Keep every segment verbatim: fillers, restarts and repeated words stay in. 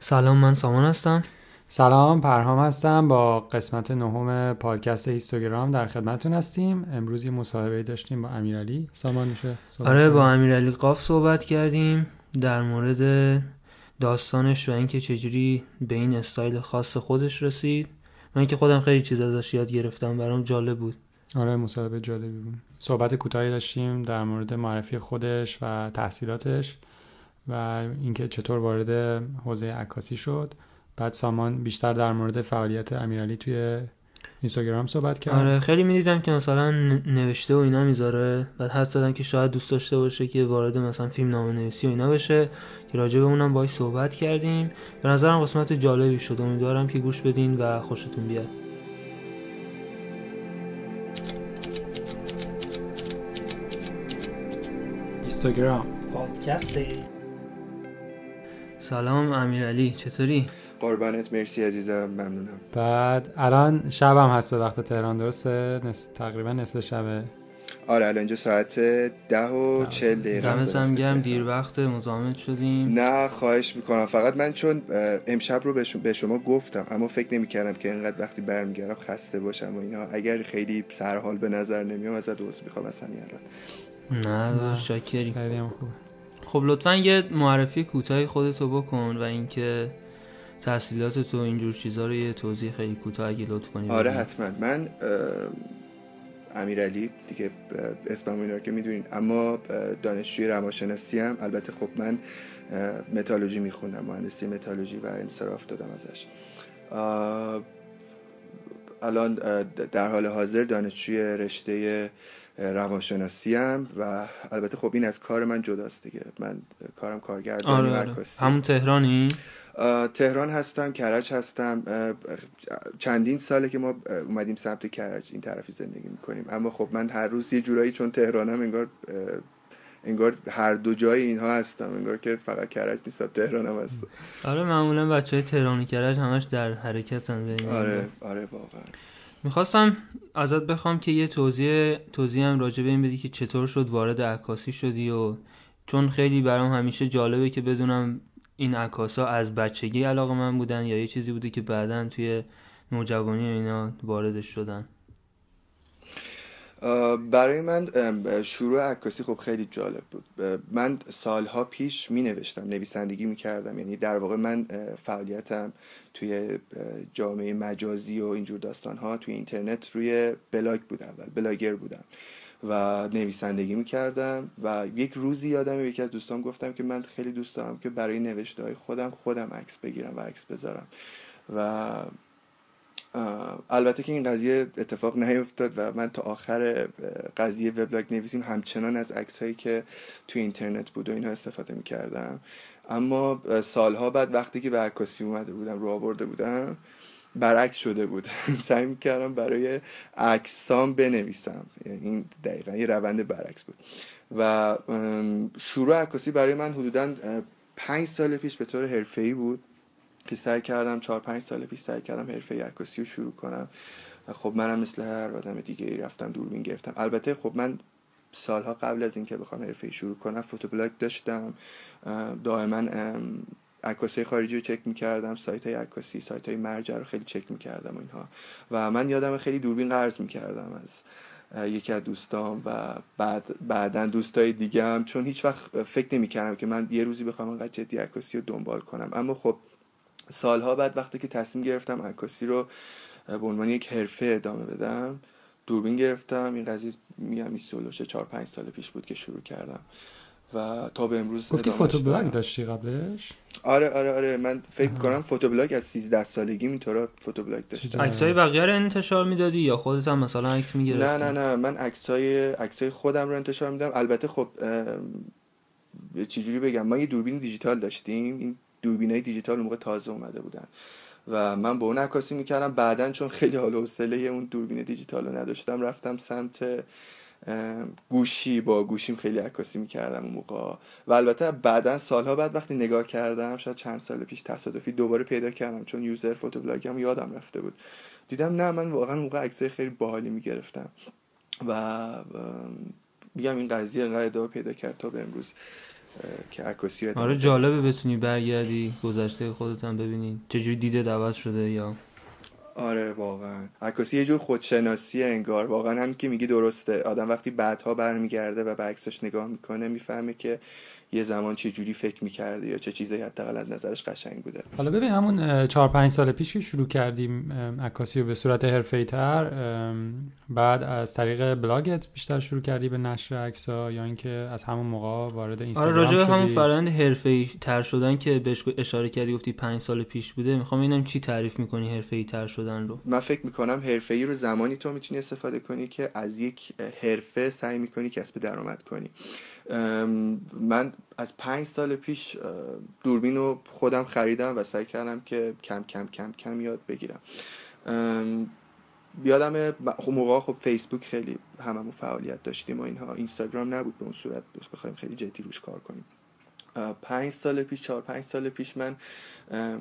سلام، من سامان هستم. سلام، پرهام هستم. با قسمت نهم پادکست هیستوگرام در خدمتتون هستیم. امروز یه مصاحبه داشتیم با امیرعلی. سامان میشه؟ آره، با امیرعلی قاف صحبت کردیم در مورد داستانش و اینکه چجوری به این استایل خاص خودش رسید. من که خودم خیلی چیز ازش یاد گرفتم، برام جالب بود. آره، مصاحبه جالبی بود. صحبت کوتاهی داشتیم در مورد معرفی خودش و تحصیلاتش و اینکه چطور وارد حوزه عکاسی شد. بعد سامان بیشتر در مورد فعالیت امیرعلی توی اینستاگرام صحبت کرد. آره، خیلی می‌دیدم که مثلا نوشته و اینا میذاره. بعد حد زدم که شاید دوست داشته باشه که وارد مثلا فیلم نامه‌نویسی و اینا بشه، که راجع به اونم باهاش صحبت کردیم. به نظرم قسمت جالبی شد. امیدوارم که گوش بدین و خوشتون بیاد. اینستاگرام پادکست. سلام امیرعلی، چطوری؟ قربانت، مرسی عزیزم، ممنونم. بعد الان شبم هست به وقت تهران، درسته؟ نصف... تقریبا نصف شبه. آره، الان اینجا ساعت ده و چهل دقیقه است. دمت هم گرم، دیر وقته، مزاحمت شدیم. نه خواهش میکنم. فقط من چون امشب رو به شما, به شما گفتم، اما فکر نمیکردم که اینقدر وقتی برمیگردم خسته باشم و اینا. اگر خیلی سرحال به نظر نمیام ازت عذر میخوام اصلا الان. نه شاکریم. خیلی هم خوب. خب لطفاً یه معرفی کوتاه خودتو بکن و اینکه تحصیلات تو اینجور چیزا رو یه توضیح خیلی کوتاه اگه لطف کنی. آره حتما. من امیرعلی دیگه اسمم اینا رو که میدونین، اما دانشجوی روانشناسی ام. البته خب من متالورژی میخوندم، مهندسی متالورژی، و انصراف دادم ازش. الان در حال حاضر دانشجوی رشته روانشناسی ام و البته خب این از کار من جداست دیگه. من کارم کارگردانی و عکاسی. همون تهرانی؟ تهران هستم، کرج هستم. چندین ساله که ما اومدیم سمت کرج، این طرفی زندگی میکنیم. اما خب من هر روز یه جورایی، چون تهرانم، انگار انگار هر دو جای اینها هستم، انگار که فقط کرج نیستم، تهرانم هستم. آره، معمولا بچهای تهران و کرج همش در حرکتن. آره آره واقعا. میخواستم ازت بخوام که یه توضیح توضیحم راجع به این بدی که چطور شد وارد عکاسی شدی، و چون خیلی برام همیشه جالبه که بدونم این عکاسا از بچگی علاقه من بودن یا یه چیزی بوده که بعدن توی نوجوانی اینا واردش شدن. برای من شروع عکاسی خب خیلی جالب بود. من سالها پیش می نوشتم، نویسندگی می کردم. یعنی در واقع من فعالیتم توی جامعه مجازی و اینجور داستانها توی اینترنت روی بلاگ بود. اول بلاگر بودم و نویسندگی می‌کردم. و یک روزی یادم یکی از دوستان گفتم که من خیلی دوست دارم که برای نوشته‌های خودم خودم عکس بگیرم و عکس بذارم. و البته که این قضیه اتفاق نیفتاد و من تا آخر قضیه وبلاگ نویسیم همچنان از عکس‌هایی که توی اینترنت بود و اینها استفاده می‌کردم. اما سالها بعد وقتی که به عکاسی اومده بودم، رو آورده بودم، برعکس شده بود. سعی میکردم برای عکسام بنویسم. این دقیقا یه روند برعکس بود. و شروع عکاسی برای من حدوداً پنج سال پیش به طور حرفه‌ای بود که سعی کردم چهار پنج سال پیش سعی کردم حرفه‌ای عکاسی رو شروع کنم. خب منم مثل هر آدم دیگه ای رفتم دوربین گرفتم. البته خب من سالها قبل از اینکه بخوام حرفه‌ای شروع کنم فوتوبلاگ داشتم، دائما عکاسی خارجی رو چک می‌کردم، سایت‌های عکاسی، سایت‌های مرجع رو خیلی چک می‌کردم و اینها. و من یادم خیلی دوربین قرض می‌کردم از یکی از دوستام و بعد بعداً دوستای دیگه هم، چون هیچ وقت فکر نمی‌کردم که من یه روزی بخوام انقدر جدی عکاسی رو دنبال کنم. اما خب سالها بعد وقتی که تصمیم گرفتم عکاسی رو به عنوان یک حرفه ادامه بدم، دوربین گرفتم. این قضیه میام سولوشه چهار پنج سال پیش بود که شروع کردم و تا به امروز. گفتی فوتوبلاگ داشتی قبلش؟ آره آره آره من فکر کنم فوتوبلاگ از سیزده سالگی اینطورا فوتوبلاگ داشتم. عکسای بقیه رو انتشار میدادی یا خودت هم مثلا عکس میگرفتی؟ نه نه نه من عکسای عکسای خودم رو انتشار میدادم. البته خب چجوری بگم، ما یه دوربین دیجیتال داشتیم. این دوربینای دیجیتال اون موقع تازه اومده بودن و من با اون عکاسی میکردم. بعدن چون خیلی حال و حوصله اون دوربین دیجیتال رو نداشتم، رفتم سمت گوشی. با گوشیم خیلی عکاسی میکردم اون موقع. و البته بعدن سالها بعد وقتی نگاه کردم، شاید چند سال پیش تصادفی دوباره پیدا کردم، چون یوزر فوتوبلاگم یادم رفته بود. دیدم نه، من واقعا اون موقع عکسای خیلی باحالی میگرفتم و میگم این قضیه انقدر ادامه پیدا کرد تا به امروز. که عکاسی. آره جالبه بتونی برگردی گذشته خودت هم ببینی چجوری دیده عوض شده. یا آره واقعا عکاسی یه جور خودشناسی انگار، واقعا هم که میگی درسته. آدم وقتی بعدها برمیگرده و به عکسش نگاه میکنه میفهمه که یه زمان چه جوری فکر میکرده یا چه چیزایی حداقل از نظرش قشنگ بوده. حالا ببین همون چهار پنج سال پیش که شروع کردیم عکاسی رو به صورت حرفه‌ای‌تر، بعد از طریق بلاگت بیشتر شروع کردی به نشر عکس‌ها یا اینکه از همون موقع وارد اینستاگرام شدی؟ آره راجع به همون فرآیند حرفه‌ای‌تر شدن که بهش اشاره کردی، گفتی پنج سال پیش بوده، میخوام ببینم چی تعریف میکنی حرفه‌ای‌تر شدن رو. من فکر میکنم حرفه‌ای رو زمانی تو میتونی استفاده کنی که از یک حرفه سعی میکنی کسب درآمد کنی. من از پنج سال پیش دوربین رو خودم خریدم و سعی کردم که کم کم کم کم یاد بگیرم. یادم موقع خب فیسبوک خیلی هممون فعالیت داشتیم و اینها، اینستاگرام نبود به اون صورت بخوایم خیلی جدی روش کار کنیم. پنج سال پیش چهار پنج سال پیش من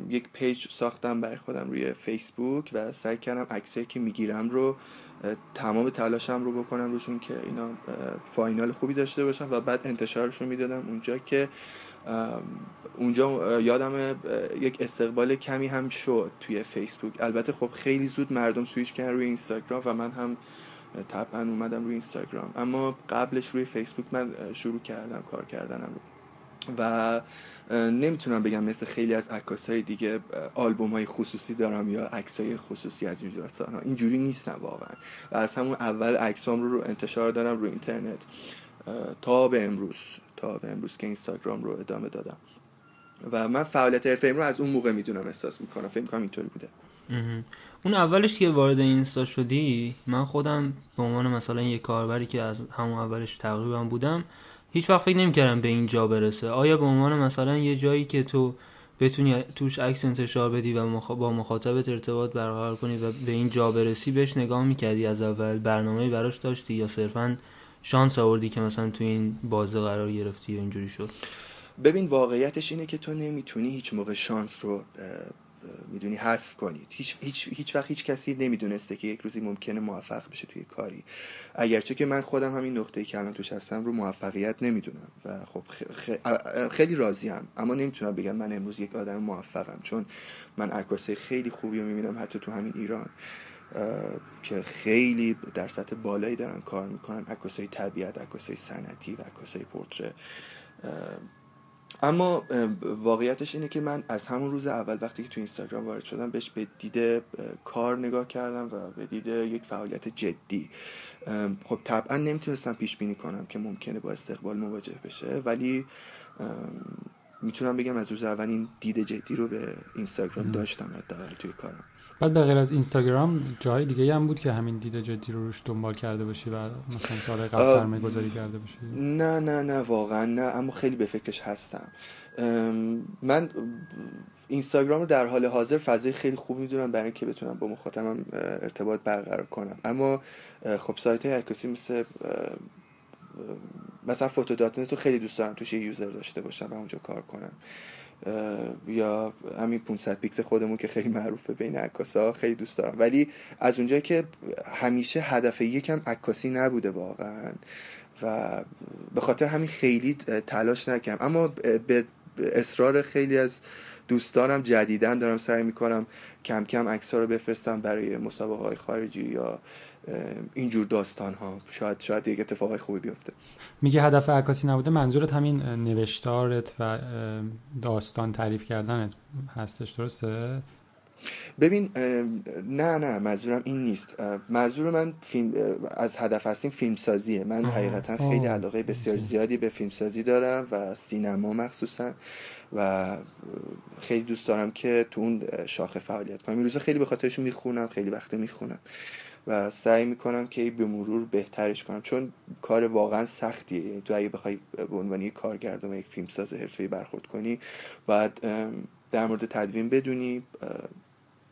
یک پیج ساختم برای خودم روی فیسبوک و سعی کردم عکسایی که میگیرم رو تمام تلاشم رو بکنم روشون که اینا فاینال خوبی داشته باشن و بعد انتشارشون میدادم اونجا که اونجا یادم یک استقبال کمی هم شد توی فیسبوک. البته خب خیلی زود مردم سویچ کردن روی اینستاگرام و من هم طبعا اومدم روی اینستاگرام، اما قبلش روی فیسبوک من شروع کردم کار کردنم رو. و نمیتونم بگم مثل خیلی از عکاسای دیگه آلبوم های خصوصی دارم یا عکسای خصوصی از اینجور سانها، اینجوری نیستم واقعا. و از همون اول عکسام رو, رو انتشار دادم روی اینترنت تا به امروز تا به امروز که اینستاگرام رو ادامه دادم. و من فعالیت حرفه‌ایم رو از اون موقع میدونم، احساس میکنم فکر میکنم اینطوری بوده. اون اولش که وارد اینستا شدی، من خودم به عنوان مثلا یه کاربری که از همون اولش تقریبا بودم هیچ وقت فکر نمی‌کردم به اینجا برسه. آیا به عنوان مثلا یه جایی که تو بتونی توش عکس انتشار بدی و مخ... با مخاطبت ارتباط برقرار کنی و به اینجا برسی بهش نگاه می‌کردی از اول؟ برنامه‌ای براش داشتی یا صرفاً شانس آوردی که مثلا تو این بازه قرار گرفتی یا اینجوری شد؟ ببین واقعیتش اینه که تو نمیتونی هیچ موقع شانس رو میدونی حذف کنید. هیچ هیچ هیچ وقت هیچ کسی نمیدونسته که یک روزی ممکنه موفق بشه توی کاری، اگرچه که من خودم همین نقطه‌ای که الان توش هستم رو موفقیت نمیدونم و خب خیلی راضیم، اما نمیتونم بگم من امروز یک آدم موفقم، چون من عکاسای خیلی خوبی رو میبینم حتی تو همین ایران که خیلی در سطح بالایی دارن کار میکنن، عکاسای طبیعت، عکاسای سنتی و عکاسای پورتره. اما واقعیتش اینه که من از همون روز اول وقتی که تو اینستاگرام وارد شدم بهش به دید کار نگاه کردم و به دید یک فعالیت جدی. خب طبعا نمیتونستم پیش بینی کنم که ممکنه با استقبال مواجه بشه، ولی میتونم بگم از روز اول این دید جدی رو به اینستاگرام داشتم حداقل توی کارم. بعد به غیر از اینستاگرام جای دیگه ای هم بود که همین دید جدی رو روش دنبال کرده باشی و مثلا سال قبل سرمایه گذاری کرده باشی؟ نه نه نه واقعا نه، اما خیلی به فکرش هستم. من اینستاگرام رو در حال حاضر فضای خیلی خوب میدونم برای اینکه بتونم با مخاطبم ارتباط برقرار کنم، اما خب سایت‌های عکاسی مثل مثلا فوتو دات نت رو خیلی دوست دارم توش یه یوزر داشته باشم و اونجا کار کنم، یا همین پانصد پیکس خودمون که خیلی معروفه بین عکاسا خیلی دوست دارم. ولی از اونجایی که همیشه هدف یکم عکاسی نبوده واقعا و به خاطر همین خیلی تلاش نکردم، اما به اصرار خیلی از دوستانم جدیدن دارم سعی میکنم کم کم عکس‌ها رو بفرستم برای مسابقه‌های خارجی یا اینجور داستان ها. شاید شاید یک اتفاقای خوبی بیفته. میگه هدف عکاسی نبوده، منظورت همین نوشتارت و داستان تعریف کردنت هستش درسته؟ ببین نه نه منظورم این نیست، منظور من فیلم از هدف هستیم فیلمسازیه. من حقیقتا خیلی علاقه بسیار زیادی به فیلمسازی دارم و سینما مخصوصا، و خیلی دوست دارم که تو اون شاخه فعالیت کنم. این روزا خیلی به خاطرش میخونم، خیلی وقت میخونم و سعی میکنم که به مرور بهترش کنم، چون کار واقعا سختیه. تو اگه بخوای به عنوان یک کارگردان و یک فیلمساز حرفه‌ای برخورد کنی باید در مورد تدوین بدونی،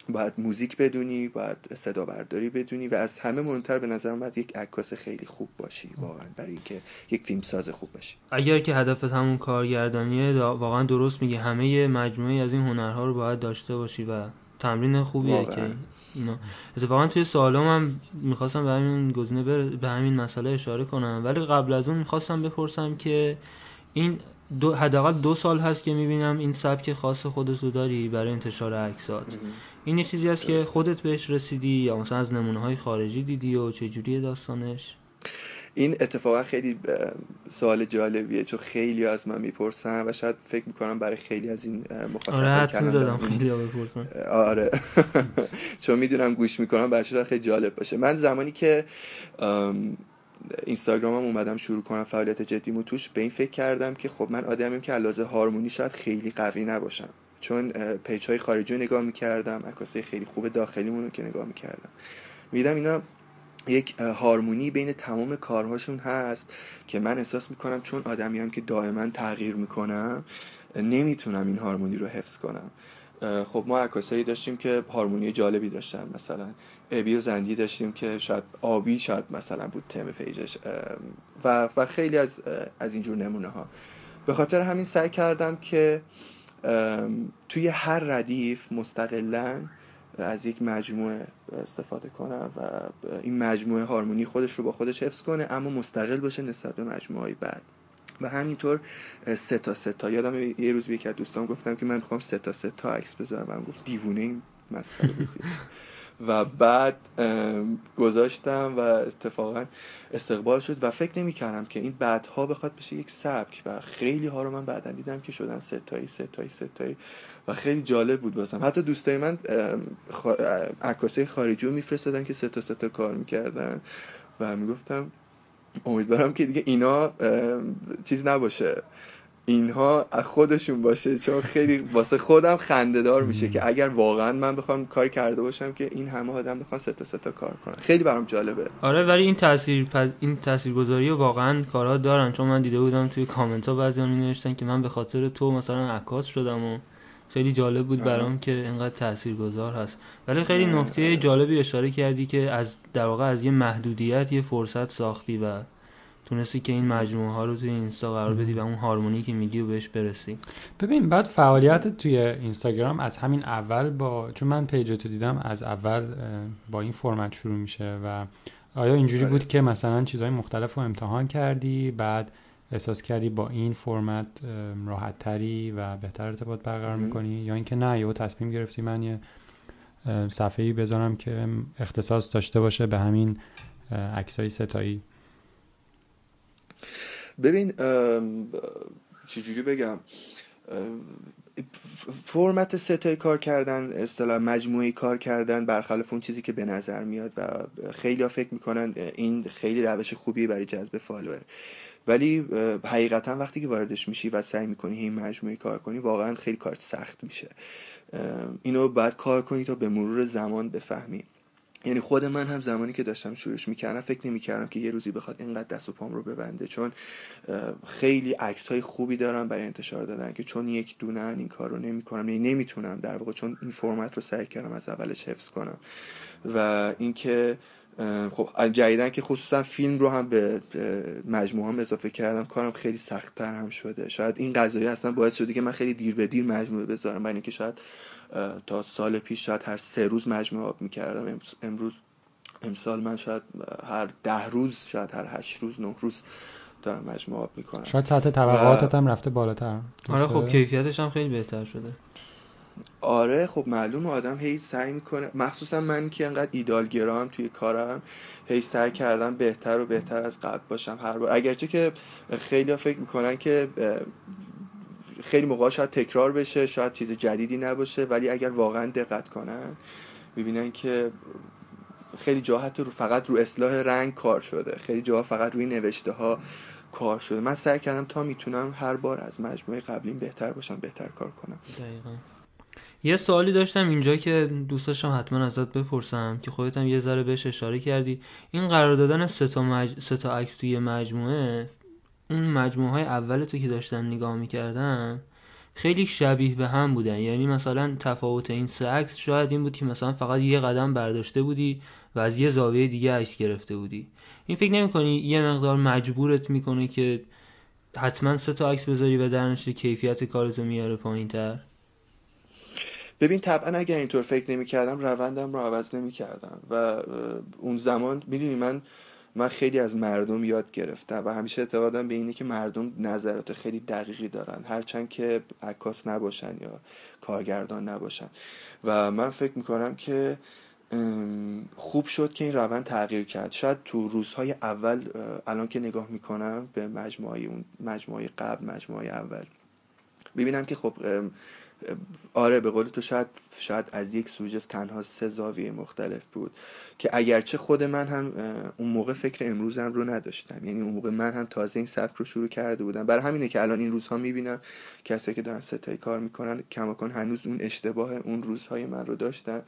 باید موزیک بدونی، باید صدا برداری بدونی و از همه مهمتر به نظرم باید یک عکاس خیلی خوب باشی واقعا برای اینکه یک فیلمساز خوب باشی. اگر که هدفت همون کارگردانیه واقعا درست میگی، همه مجموعه از این هنرها رو باید داشته باشی و تمرین خوبیه واقعا. که اینا اتفاقا توی سوالام هم می‌خواستم به همین گزینه بر... به همین مسئله اشاره کنم، ولی قبل از اون می‌خواستم بپرسم که این دو حداقل دو سال هست که میبینم این سبک خاص خودت رو داری برای انتشار عکسات. این یه چیزی هست که خودت بهش رسیدی یا مثلا از نمونه‌های خارجی دیدی و چه جوریه داستانش؟ این اتفاقا خیلی سوال جالبیه چون خیلی از من میپرسن و شاید فکر میکنم برای خیلی از این مخاطبان کردم خیلی ها بپرسن. آره چون میدونم گوش میکنم براشون خیلی جالب باشه. من زمانی که اینستاگرامم اومدم شروع کنم فعالیت جدیمو توش، به این فکر کردم که خب من آدمیم که علاوه هارمونی شاید خیلی قوی نباشم، چون پیج های خارجی رو نگاه میکردم، عکاسای خیلی خوب داخلیمون رو که نگاه میکردم، میدیدم اینا یک هارمونی بین تمام کارهاشون هست که من احساس میکنم چون آدمیم که دائما تغییر میکنم نمیتونم این هارمونی رو حفظ کنم. خب ما عکاسایی داشتیم که هارمونی جالبی داشتن، مثلا ابی و زندی داشتیم که شاید آبی شاید مثلا بود تم پیجش و و خیلی از از اینجور نمونه ها. به خاطر همین سعی کردم که توی هر ردیف مستقلاً از یک مجموعه استفاده کنه و این مجموعه هارمونی خودش رو با خودش حفظ کنه اما مستقل باشه نسبت به مجموعه‌های بعد. و همینطور سه تا سه تا یادم یه روز به یکی از دوستام گفتم که من می‌خوام سه تا سه تا عکس بذارم، من گفت دیوونه این مسخره بازی و بعد گذاشتم و اتفاقا استقبال شد و فکر نمی‌کردم که این بعدها بخواد بشه یک سبک و خیلی ها رو من بعداً دیدم که شدن سه تایی سه تایی سه تایی و خیلی جالب بود واسم. حتی دوستای من عکاسای خارجی رو میفرستادن که سه تا سه تا کار میکردن و میگفتم امیدوارم که دیگه اینا چیز نباشه، اینها خودشون باشه، چون خیلی واسه خودم خنده‌دار میشه که اگر واقعا من بخوام کار کرده باشم که این همه آدم بخوام سه تا سه تا کار کنن، خیلی برام جالبه. آره ولی این تاثیر پز... این تاثیرگذاری واقعا کارها دارن، چون من دیده بودم توی کامنتا بعضیا مینوشتن که من به خاطر تو مثلا عکاس شدم و خیلی جالب بود برام که اینقدر تاثیرگذار هست. ولی خیلی نکته جالبی اشاره کردی که از در واقع از یه محدودیت یه فرصت ساختی و تونستی که این مجموعه ها رو توی اینستا قرار بدی و اون هارمونی که میگی و بهش برسی. ببین بعد فعالیت توی اینستاگرام از همین اول با چون من پیجتو دیدم از اول با این فرمت شروع میشه و آیا اینجوری بود که مثلا چیزهای مختلف رو امتحان کردی بعد احساس کردی با این فرمت راحت تری و بهتر ارتباط برقرار میکنی یا اینکه نه یهو تصمیم گرفتی من یه صفحه‌ای بذارم که اختصاص داشته باشه به همین عکسای ستایی؟ ببین چجوری بگم، فرمت ستای کار کردن اصطلاح مجموعی کار کردن برخلاف اون چیزی که به نظر میاد و خیلی ها فکر میکنن این خیلی روش خوبی برای جذب فالوور، ولی حقیقتا وقتی که واردش میشی و سعی میکنی این مجموعه کار کنی واقعا خیلی کار سخت میشه. اینو باید کار کنی تا به مرور زمان بفهمی. یعنی خود من هم زمانی که داشتم شروعش میکردم فکر نمیکردم که یه روزی بخواد اینقدر دست و پام رو ببنده، چون خیلی عکس‌های خوبی دارم برای انتشار دادن که چون یک دونن این کارو نمیکنم، یعنی نمیتونم در واقع، چون این فرمت رو سعی کردم از اولش حفظ کنم. و اینکه خب جدیدن که خصوصا فیلم رو هم به مجموعه هم اضافه کردم، کارم خیلی سخت‌تر هم شده. شاید این قضیه اصلا باعث شده که من خیلی دیر به دیر مجموعه بذارم، یعنی که شاید تا سال پیش شاید هر سه روز مجموعه آب می‌کردم، امروز امسال من شاید هر ده روز، شاید هر هشت روز نه روز دارم مجموعه آب می‌کنم. شاید سطح توقعاتت هم رفته بالاتر. آره خب کیفیتش هم خیلی بهتر شده. آره خب معلومه آدم هی سعی میکنه، مخصوصا من که انقدر ایدالگرام توی کارم، هی سعی کردم بهتر و بهتر از قبل باشم هر بار، اگرچه که خیلی ها فکر میکنن که خیلی موقع شاید تکرار بشه، شاید چیز جدیدی نباشه، ولی اگر واقعا دقت کنن میبینن که خیلی جا حتی رو فقط رو اصلاح رنگ کار شده، خیلی جا فقط روی نوشته ها کار شده. من سعی کردم تا میتونم هر بار از مجموعه قبلیم بهتر باشم، بهتر کار کنم. دقیقاً. یه سوالی داشتم اینجا که دوست داشتم حتما ازت بپرسم که خودت هم یه ذره بهش اشاره کردی، این قرار دادن سه تا مج... سه تا عکس توی مجموعه، اون مجموعه‌های اول تو که داشتم نگاه می‌کردم خیلی شبیه به هم بودن، یعنی مثلا تفاوت این سه عکس شاید این بود که مثلا فقط یه قدم برداشته بودی و از یه زاویه دیگه عکس گرفته بودی. این فکر نمی‌کنی یه مقدار مجبورت می‌کنه که حتما سه تا عکس بذاری و در نتیجه کیفیت کارتو میاره پایین‌تر؟ ببین طبعا اگر اینطور فکر نمی کردم روندم رو عوض نمی کردم و اون زمان میدونی من من خیلی از مردم یاد گرفتم و همیشه اعتقادم به اینه که مردم نظرات خیلی دقیقی دارن، هرچند که عکاس نباشن یا کارگردان نباشن. و من فکر میکنم که خوب شد که این روند تغییر کرد. شاید تو روزهای اول، الان که نگاه میکنم به مجموعه اون مجموعه قبل، مجموعه اول، ببینم که خب آره به قول تو شاید شاید از یک سوژه تنها سه زاویه مختلف بود که اگرچه خود من هم اون موقع فکر امروزم رو نداشتم، یعنی اون موقع من هم تازه این سبک رو شروع کرده بودم. برای همینه که الان این روزها میبینم کسایی که دارن ستای کار میکنن کماکان هنوز اون اشتباه اون روزهای من رو داشتن،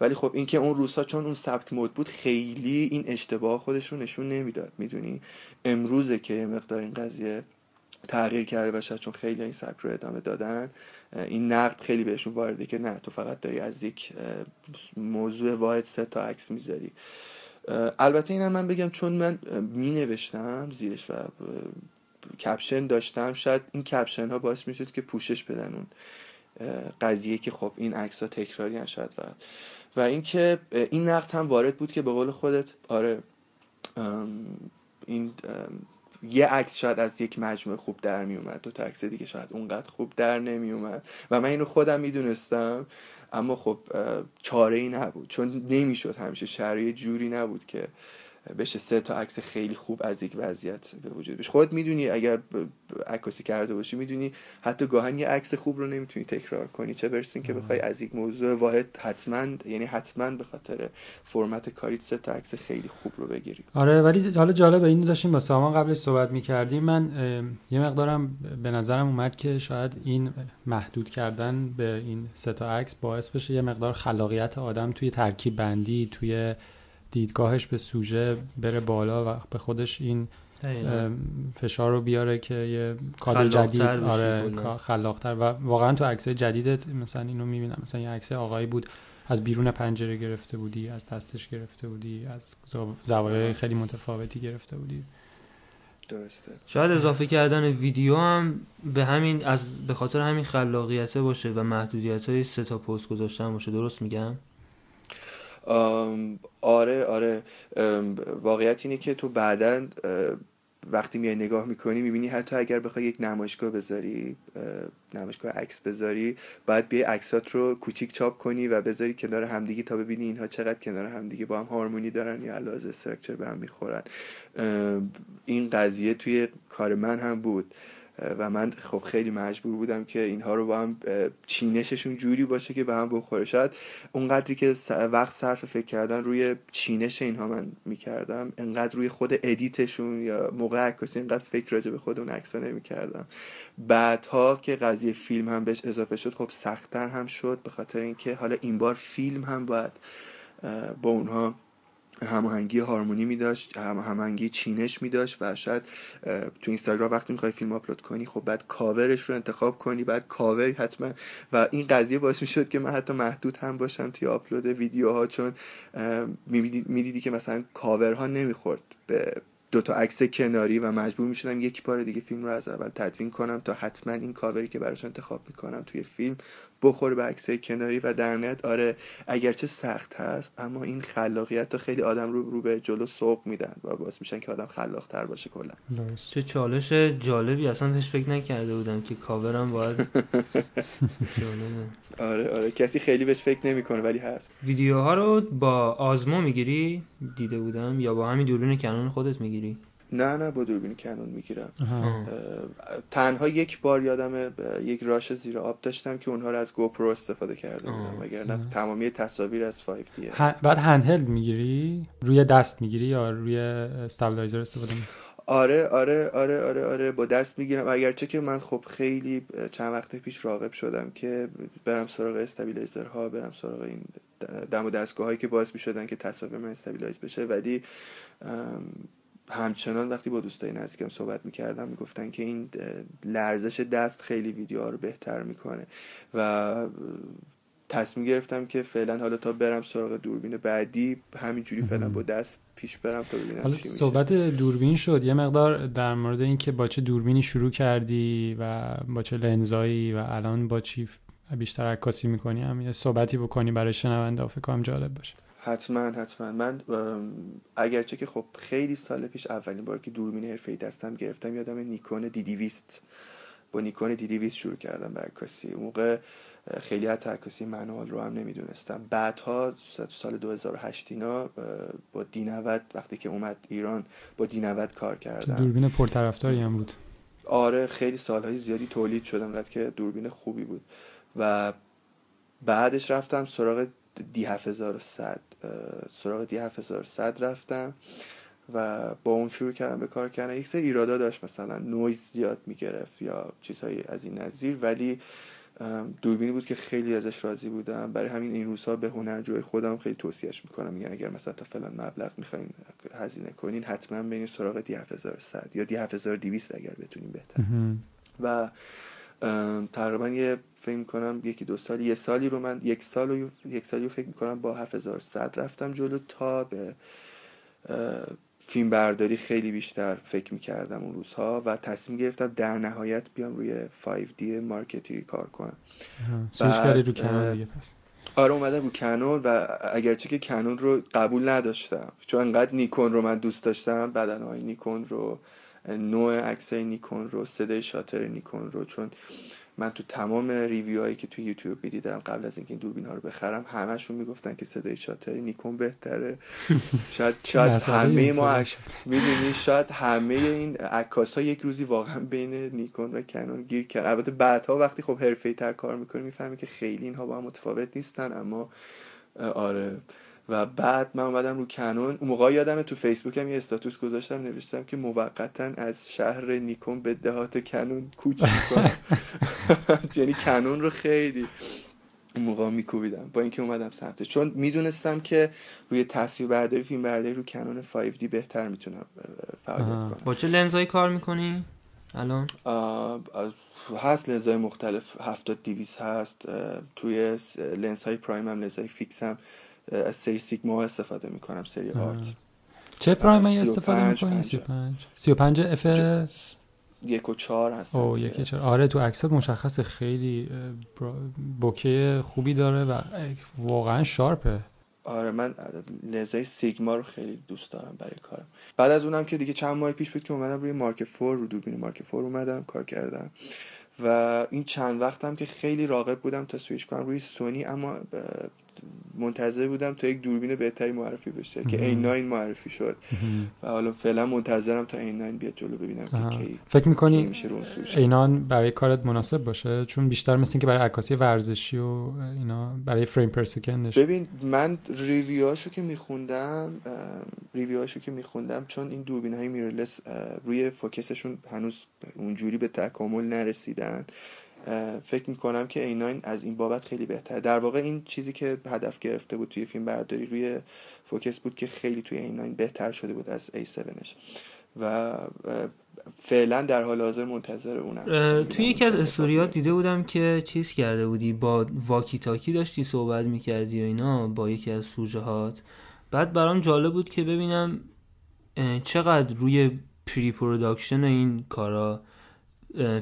ولی خب این که اون روزها چون اون سبک مد بود خیلی این اشتباه خودش رو نشون نمیداد، میدونی. امروزه که مقدار این قضیه تغییر کرده و شاید چون خیلی این سبک رو ادامه دادن این نقد خیلی بهشون وارده که نه تو فقط داری از یک موضوع واحد سه تا عکس میذاری. البته اینم من بگم چون من مینوشتم زیرش و کپشن داشتم، شاید این کپشن ها باعث میشد که پوشش بدن اون قضیه که خب این عکس ها تکراری هم شد. و اینکه این نقد هم وارد بود که به قول خودت آره این یه عکس شاید از یک مجموعه خوب در می اومد، دو تا عکس دیگه شاید اونقدر خوب در نمی اومد و من اینو خودم میدونستم، اما خب چاره‌ای نبود چون نمیشد، همیشه شرایط جوری نبود که بشه سه تا عکس خیلی خوب از یک وضعیت به وجود بشه. خودت میدونی اگر عکاسی کرده باشی میدونی حتی گاهن یه عکس خوب رو نمیتونی تکرار کنی، چه برسین که بخوای از یک موضوع واحد حتماً، یعنی حتماً به خاطر فرمت کاریت سه تا عکس خیلی خوب رو بگیری. آره ولی حالا جالب اینو داشتیم با سامان قبلش صحبت می‌کردیم، من یه مقدارم به نظرم اومد که شاید این محدود کردن به این سه تا عکس باعث بشه یه مقدار خلاقیت آدم توی ترکیب بندی، توی دیدگاهش به سوژه بره بالا و به خودش این فشار رو بیاره که یه کادر جدید، آره خلاق‌تر. و واقعا تو عکس‌های جدیدت مثلا اینو می‌بینم، مثلا یه عکس آقایی بود از بیرون پنجره گرفته بودی، از دستش گرفته بودی، از زوایای خیلی متفاوتی گرفته بودی. درسته. شاید اضافه کردن ویدیو هم به همین از به خاطر همین خلاقیت باشه و محدودیت‌های سه تا پست گذاشتن باشه. درست میگم؟ آره آره واقعیت اینه که تو بعداً وقتی میای نگاه میکنی میبینی حتی اگر بخوای یک نمایشگاه بذاری، نمایشگاه عکس بذاری، بعد بیای عکسات رو کوچیک چاپ کنی و بذاری کنار همدیگه تا ببینی اینها چقدر کنار همدیگه با هم هارمونی دارن یا علاوه استراکچر به هم میخورن. این قضیه توی کار من هم بود و من خب خیلی مجبور بودم که اینها رو با هم چینششون جوری باشه که به هم بخوره. شاید اونقدری که وقت صرف فکر کردن روی چینش اینها من میکردم، انقدر روی خود ادیتشون یا موقع عکاسی انقدر فکر راجع به خود اون عکس‌ها نمیکردم. بعدها که قضیه فیلم هم بهش اضافه شد خب سخت‌تر هم شد، به خاطر اینکه حالا این بار فیلم هم باید با اونها هماهنگی هارمونی میداشت، هماهنگی چینش میداشت. و شاید تو اینستاگرام وقتی میخوای فیلم آپلود کنی خب بعد کاورش رو انتخاب کنی، بعد کاور حتما، و این قضیه باعث میشد که من حتی محدود هم باشم توی آپلود ویدیوها، چون میدیدی که مثلا کاورها نمیخورد به دو تا عکس کناری و مجبور میشدم یک بار دیگه فیلم رو از اول تدوین کنم تا حتما این کاوری که براش انتخاب میکنم توی فیلم بخوره به عکس کناری. و در نهایت آره اگرچه سخت هست اما این خلاقیت رو خیلی آدم رو رو به جلو سوق میدن و باعث میشن که آدم خلاق‌تر باشه کلا. چه چالش جالبی، اصلا بهش فکر نکرده بودم که کاورم باید جالبه. آره آره کسی خیلی بهش فکر نمیکنه ولی هست. ویدیوها رو با آزمو میگیری دیده بودم، یا با همین دوربین کنون خودت میگیری؟ نه نه با دوربین کنون میگیرم. تنها یک بار یادم یک راش زیر آب داشتم که اونها رو از گوپرو استفاده کرده بودم، وگرنه تمامی تصاویر از فایو دی. ه... بعد هندهلد میگیری؟ روی دست میگیری یا روی استابلایزر استفاده میکنی؟ آره آره آره آره آره با دست میگیرم، اگرچه که من خب خیلی چند وقت پیش راغب شدم که برم سراغ استابیلایزرها، برم سراغ این دم و دستگاهایی که باعث میشدن که تصاویر من استابیلایز بشه، ولی همچنان وقتی با دوستای نزدیکم صحبت میکردم میگفتن که این لرزش دست خیلی ویدیوها رو بهتر میکنه و تصمیم گرفتم که فعلا حالا تا برم سراغ دوربین بعدی همینجوری فعلا با دست پیش برم تا ببینم حالا چی میشه. صحبت دوربین شد، یه مقدار در مورد این که با چه دوربینی شروع کردی و با چه لنزایی و الان با چی بیشتر عکاسی میکنی هم یه صحبتی بکنی برای شنونده، فکر کنم جالب باشه. حتما حتما من اگرچه که خب خیلی سال پیش اولین بار که دوربین حرفه‌ای دستم گرفتم یادم نیکون دی دویست با نیکون دی دویست شروع کردم به عکاسی. اون موقع خیلی حتی عکاسی منوال رو هم نمیدونستم. بعدها سال دو هزار و هشت اینا با دی نود وقتی که اومد ایران با دی نود کار کردم. دوربین پرطرفداری هم بود. آره خیلی سالهای زیادی تولید شدم بعد که دوربین خوبی بود و بعدش رفتم سراغ دی هفت هزار و صد سراغ دی هفت هزار و صد رفتم و با اون شروع کردم به کار کردن. یک سری ایرادا داشت، مثلا نویز زیاد میگرفت یا چیزهایی از این نظیر، ولی دوربینی بود که خیلی ازش راضی بودم. برای همین این روزها به هنرجوی خودم خیلی توصیهش میکنم، میگن اگر مثلا تا فلان مبلغ میخواین هزینه کنین حتما برین سراغ دی هفت هزار و صد یا دی هفت هزار و دویست اگر بتونین بهتر. و تقریبا یه فکر میکنم یکی دو سال یه سالی رو من یک سال و یک سالی رو فکر میکنم با هفت هزار و صد رفتم جلو تا به فیلم برداری خیلی بیشتر فکر میکردم اون روزها و تصمیم گرفتم در نهایت بیام روی فایو دی مارکتری کار کنم. سویش کردی رو کنون دیگه پس؟ آره اومدم رو کنون و اگرچه که کنون رو قبول نداشتم چون انقدر نیکون رو من دوست داشتم، بدنهای نیکون رو، نوع عکسای نیکون رو، صدای شاتر نیکون رو، چون من تو تمام ریویوهایی که تو یوتیوب می‌دیدم قبل از اینکه این دوربین‌ها رو بخرم همه‌شون میگفتن که صدای شاتر نیکون بهتره. شاید شاید همه ما می‌دونی شاید همه این عکاس‌ها یک روزی واقعا بین نیکون و کنون گیر کرد. البته بعدها وقتی خب حرفه‌ای‌تر کار می‌کنی می‌فهمی که خیلی اینها با هم متفاوت نیستن، اما آره. و بعد من اومدم رو کنون. اون موقع یادمه تو فیسبوک هم یه استاتوس گذاشتم نوشتم که موقتاً از شهر نیکون به دهات کنون کوچ میکنم. یعنی کنون رو خیلی اون موقع میکوبیدم با اینکه اومدم سمت، چون میدونستم که روی تصویر برداری فیلم برداری رو کنون فایو دی بهتر میتونم فعالیت کنم. با چه لنزایی کار میکنی الان؟ هست لنزهای مختلف، هفتاد دویست هست، توی لنزهای پرایم هم لنزهای فیکس هم از سری سیگما استفاده میکنم، سری آرت. چه پرایمایی استفاده میکنی؟ سی و پنج اف یک و چهار هست. او یک و چهار. آره تو عکسات مشخصه خیلی بوکه خوبی داره و واقعا شارپه. آره من لنزای سیگما رو خیلی دوست دارم برای کارم. بعد از اونم که دیگه چند ماه پیش بود که اومدم روی مارک فور، رو دوربین مارک فور اومدم کار کردم و این چند وقتم که خیلی راغب بودم تا سویچ کنم روی سونی، اما منتظر بودم تا یک دوربین بهتری معرفی بشه که ای نه معرفی شد و حالا فعلا منتظرم تا ای نه بیاد جلو ببینم که کی. فکر می‌کنی ای نه برای کارت مناسب باشه؟ چون بیشتر مثل اینکه برای عکاسی ورزشی و اینا برای فریم پر سکندش. ببین من ریویوهاشو که می‌خوندم ریویوهاشو که می‌خوندم چون این دوربین‌های میررلس روی فوکسشون هنوز اونجوری به تکامل نرسیدن، فکر میکنم که ای نه از این بابت خیلی بهتره. در واقع این چیزی که هدف گرفته بود توی فیلم برداری روی فوکس بود که خیلی توی ای نه بهتر شده بود از ای هفتش و فعلا در حال حاضر منتظر اونم. توی یکی از استوریات دیده بودم که چیز کرده بودی، با واکی تاکی داشتی صحبت میکردی و اینا با یکی از سوژهات. بعد برام جالب بود که ببینم چقدر روی پری پروداکشن این کارا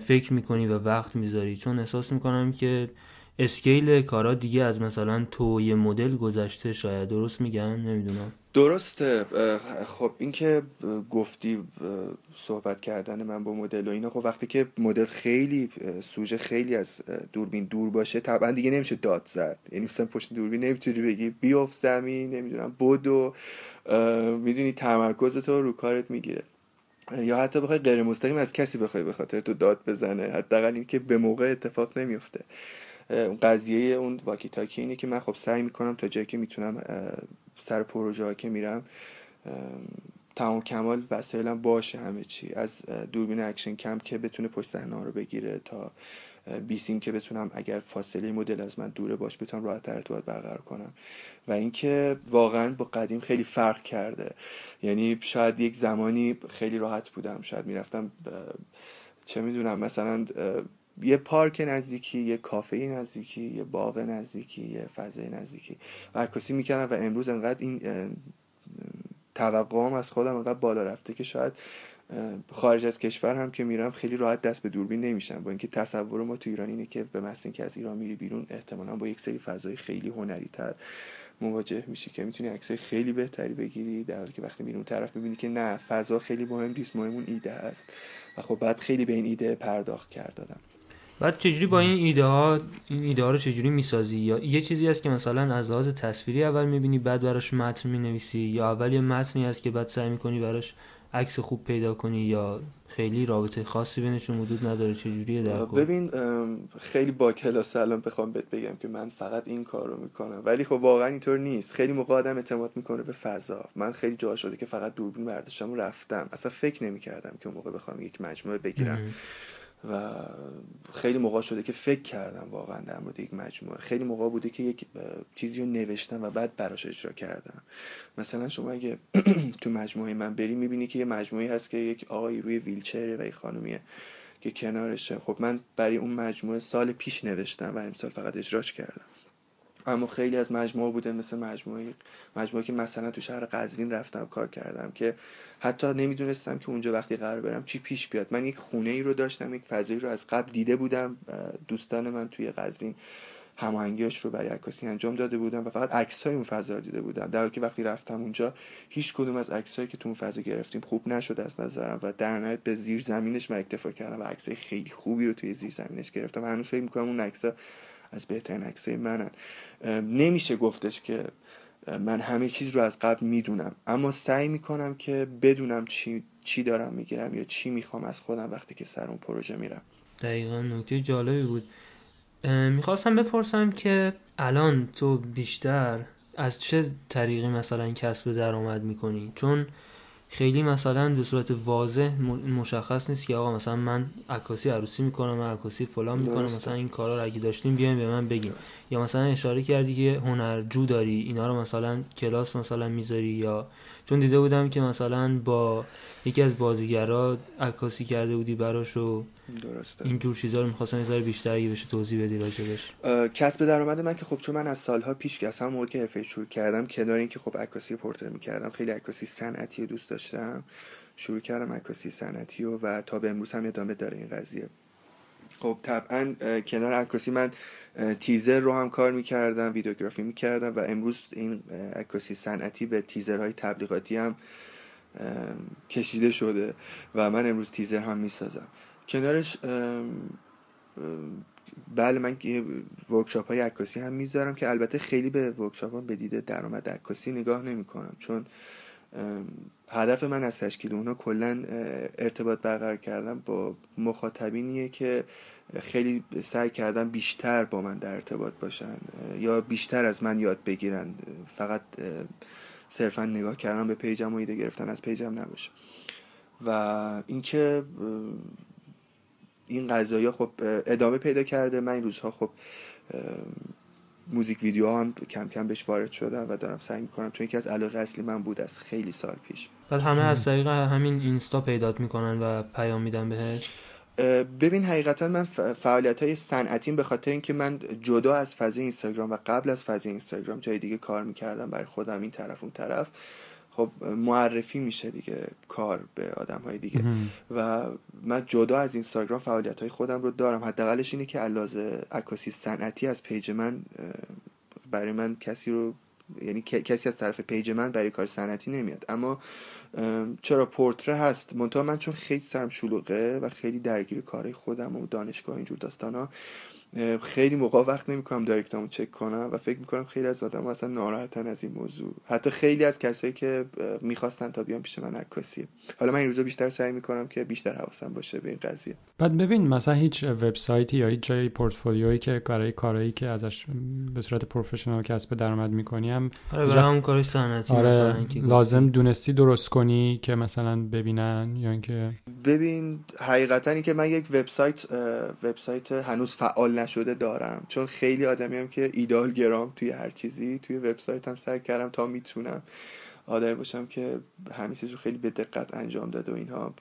فکر میکنی و وقت میذاری، چون احساس میکنم که اسکیل کارا دیگه از مثلا تو یه مدل گذشته شاید. درست میگم؟ نمیدونم. درسته. خب این که گفتی صحبت کردن من با مدل و اینا، خب وقتی که مدل خیلی سوژه خیلی از دوربین دور باشه طبعا دیگه نمیشه داد زد، یعنی مثلا پشت دوربین نمیتونی بگی بیوف زمین نمیدونم بدو، میدونی تمرکز تو رو کارت میگیره، یا حتی بخوای غیر مستقیم از کسی بخوای به خاطر تو داد بزنه، حداقل این که به موقع اتفاق نمیفته. اون قضیه اون واکی تاکی اینه که من خب سعی میکنم تا جایی که میتونم سر پروژه ها که میرم تمام کمال وسایلم باشه، همه چی از دوربین اکشن کم که بتونه پشت صحنه ها رو بگیره تا بیسیم که بتونم اگر فاصله مدل از من دوره باشه بتونم راحت ارتباط برقرار کنم. و اینکه واقعا با قدیم خیلی فرق کرده، یعنی شاید یک زمانی خیلی راحت بودم، شاید میرفتم چه میدونم مثلا یه پارک نزدیکی، یه کافه نزدیکی، یه باغ نزدیکی، یه فضای نزدیکی و عکاسی میکردم. و امروز انقدر این توقعم از خودم انقدر بالا رفته که شاید خارج از کشور هم که میرم خیلی راحت دست به دوربین نمیشم، با اینکه تصور ما تو ایران اینه که به محض اینکه از ایران میری بیرون احتمالاً با یک سری فضای خیلی هنری تر مواجه میشی که میتونی عکسای خیلی بهتری بگیری، در حالی که وقتی میری اون طرف میبینی که نه، فضا خیلی مهم نیست، مهم اون ایده است. و خب بعد خیلی به این ایده پرداخت کردم. بعد چجوری با این ایده ها این ایده ها رو چجوری میسازی؟ یا یه چیزی هست که مثلا از لحاظ تصویری اول میبینی بعد براش متن مینویسی، یا اول یه متنی هست که بعد سعی میکنی براش عکس خوب پیدا کنی، یا خیلی رابطه خاصی بینشون وجود نداره؟ چجوریه در کل؟ ببین خیلی با کلاس الان بخوام بهت بگم که من فقط این کارو میکنم، ولی خب واقعا اینطور نیست. خیلی موقع آدم اعتماد میکنه به فضا. من خیلی جا شده که فقط دوربین برداشتم و رفتم، اصلا فکر نمیکردم که اون موقع بخوام یک مجموعه بگیرم ام. و خیلی موقع شده که فکر کردم واقعا در مورد یک مجموعه. خیلی موقع بوده که یک چیزی رو نوشتم و بعد براش اجرا کردم. مثلا شما اگه تو مجموعه من بری میبینی که یه مجموعه هست که یک آقای روی ویلچره و یک خانومیه که کنارشه. خب من برای اون مجموعه سال پیش نوشتم و امسال فقط اجراش کردم. اما خیلی از مجموعه بوده مثل مجموعه مجموعه که مثلا تو شهر قزوین رفتم کار کردم که حتی نمیدونستم که اونجا وقتی قرار برم چی پیش بیاد. من یک خونه ای رو داشتم، یک فضایی رو از قبل دیده بودم، دوستان من توی قزوین هماهنگیاش رو برای عکاسی انجام داده بودم و فقط عکسای اون فضا رو دیده بودم، در حالی که وقتی رفتم اونجا هیچ کدوم از عکسایی که تو اون فضا گرفتیم خوب نشد از نظرم و در نهایت به زیر زمینش من اکتفا کردم و عکسای خیلی خوبی رو توی زیر زمینش گرفتم و هنوز فکر می‌کنم اون عکس‌ها از بهترین عکسای منن. نمیشه گفتش که من همه چیز رو از قبل میدونم، اما سعی میکنم که بدونم چی چی دارم میگیرم یا چی میخوام از خودم وقتی که سر اون پروژه میرم. دقیقاً نکته جالبی بود. میخواستم بپرسم که الان تو بیشتر از چه طریقی مثلا کسب درآمد میکنی؟ چون خیلی مثلا به صورت واضح مشخص نیست که آقا مثلا من عکاسی عروسی میکنم، من عکاسی فلان میکنم، مثلا این کارا رو اگه داشتیم بیاین به من بگین. یا مثلا اشاره کردی که هنرجو داری، اینا رو مثلا کلاس مثلا میذاری؟ یا چون دیده بودم که مثلا با یکی از بازیگرا عکاسی کرده بودی براشو. درسته. این جور چیزا رو می‌خواستم یه ذره بیشتر اگه بشه توضیح بدی راجعش. کسب درآمد من که خب چون من از سالها پیش که اصلا موقعی که حرفه شروع کردم، کنار اینکه خب عکاسی پورتره می‌کردم، خیلی عکاسی صنعتی دوست داشتم. شروع کردم عکاسی صنعتی و و تا به امروز هم ادامه داره این قضیه. خب طبعا کنار عکاسی من تیزر رو هم کار می‌کردم، ویدیوگرافی می‌کردم و امروز این عکاسی صنعتی به تیزرهای تبلیغاتی هم کشیده شده و من امروز تیزر هم می‌سازم. کنارش بله من ورکشاپ های عکاسی هم میذارم که البته خیلی به ورکشاپ ها به دیده درآمد عکاسی نگاه نمی کنم، چون هدف من از تشکیل اونا کلن ارتباط برقرار کردم با مخاطبینیه که خیلی سعی کردم بیشتر با من در ارتباط باشن یا بیشتر از من یاد بگیرن، فقط صرفا نگاه کردم به پیجم و ایده گرفتن از پیجم نباشه. و اینکه این قضایا خب ادامه پیدا کرده. من این روزها خب موزیک ویدیوها هم کم کم بهش وارد شدم و دارم سعی میکنم، چون یکی از علاقه اصلی من بود از خیلی سال پیش. بعد همه از طریق همین اینستا پیدات میکنن و پیام میدن بهش؟ ببین حقیقتا من فعالیت های صنعتیم به خاطر اینکه من جدا از فضای اینستاگرام و قبل از فضای اینستاگرام جای دیگه کار میکردم برای خودم، این طرف اون طرف، خب معرفی میشه دیگه کار به آدم‌های دیگه هم. و من جدا از اینستاگرام فعالیت‌های خودم رو دارم. حداقلش اینه که علاوه عکاسی صنعتی از پیج من برای من کسی رو یعنی کسی از طرف پیج من برای کار صنعتی نمیاد. اما چرا پورتره هست، منتها من چون خیلی سرم شلوغه و خیلی درگیر کارهای خودم و دانشگاه اینجور داستانا، خیلی موقع وقت نمیکنم دایرکتامو چک کنم و فکر میکنم خیلی از آدم‌ها اصلا ناراحتن از این موضوع، حتی خیلی از کسایی که میخواستن تا بیان پیش من عکاسی. حالا من این روزا بیشتر سعی میکنم که بیشتر حواسم باشه به این قضیه. بعد ببین مثلا هیچ وبسایتی یا هیچ جای پورتفولیویی که برای کارهایی که ازش به صورت پروفشنال کسب درآمد میکنی هم آره برای همون کارهای صنعتی آره مثلا لازم دونستی درست کنی که مثلا ببینن یا اینکه ببین حقیقتا اینکه من یک وبسایت وبسایت هنوز فعال شده دارم، چون خیلی آدمیم که ایدالگرام توی هر چیزی، توی وبسایتم سعی کردم تا میتونم آدمی باشم که همین چیزو خیلی به دقت انجام داده و اینها.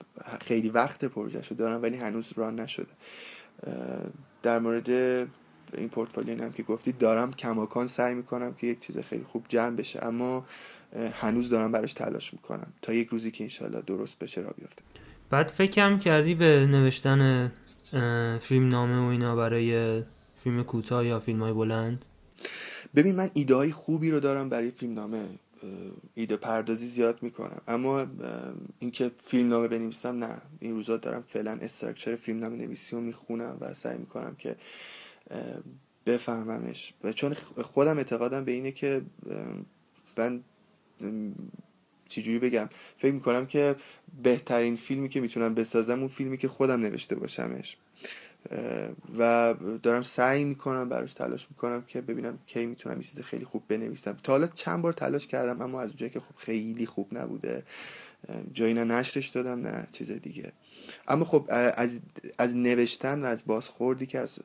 خیلی وقت پروژهشو دارم ولی هنوز ران نشده. در مورد این پورتفولیو هم که گفتی دارم کماکان سعی میکنم که یک چیز خیلی خوب جمع بشه، اما هنوز دارم براش تلاش میکنم تا یک روزی که انشالله درست بشه را بیفته. بعد فکرم کردی به نوشتن فیلم نامه و اینا برای فیلم کوتاه یا فیلم‌های بلند؟ ببین من ایده های خوبی رو دارم برای فیلمنامه، ایده پردازی زیاد میکنم، اما اینکه فیلمنامه بنویسم نه، این روزا دارم فعلا استراکچر فیلمنامه نویسی رو میخونم و سعی میکنم که بفهممش، چون خودم اعتقادم به اینه که من چجوری بگم، فکر میکنم که بهترین فیلمی که میتونم بسازم اون فیلمی که خودم نوشته باشمش و دارم سعی میکنم براش تلاش میکنم که ببینم کی میتونم یه چیز خیلی خوب بنویسم. تا حالا چند بار تلاش کردم اما از اونجایی که خب خیلی خوب نبوده جایی نه نشرش دادم نه چیز دیگه. اما خب از از نوشتن و از بازخوردی که از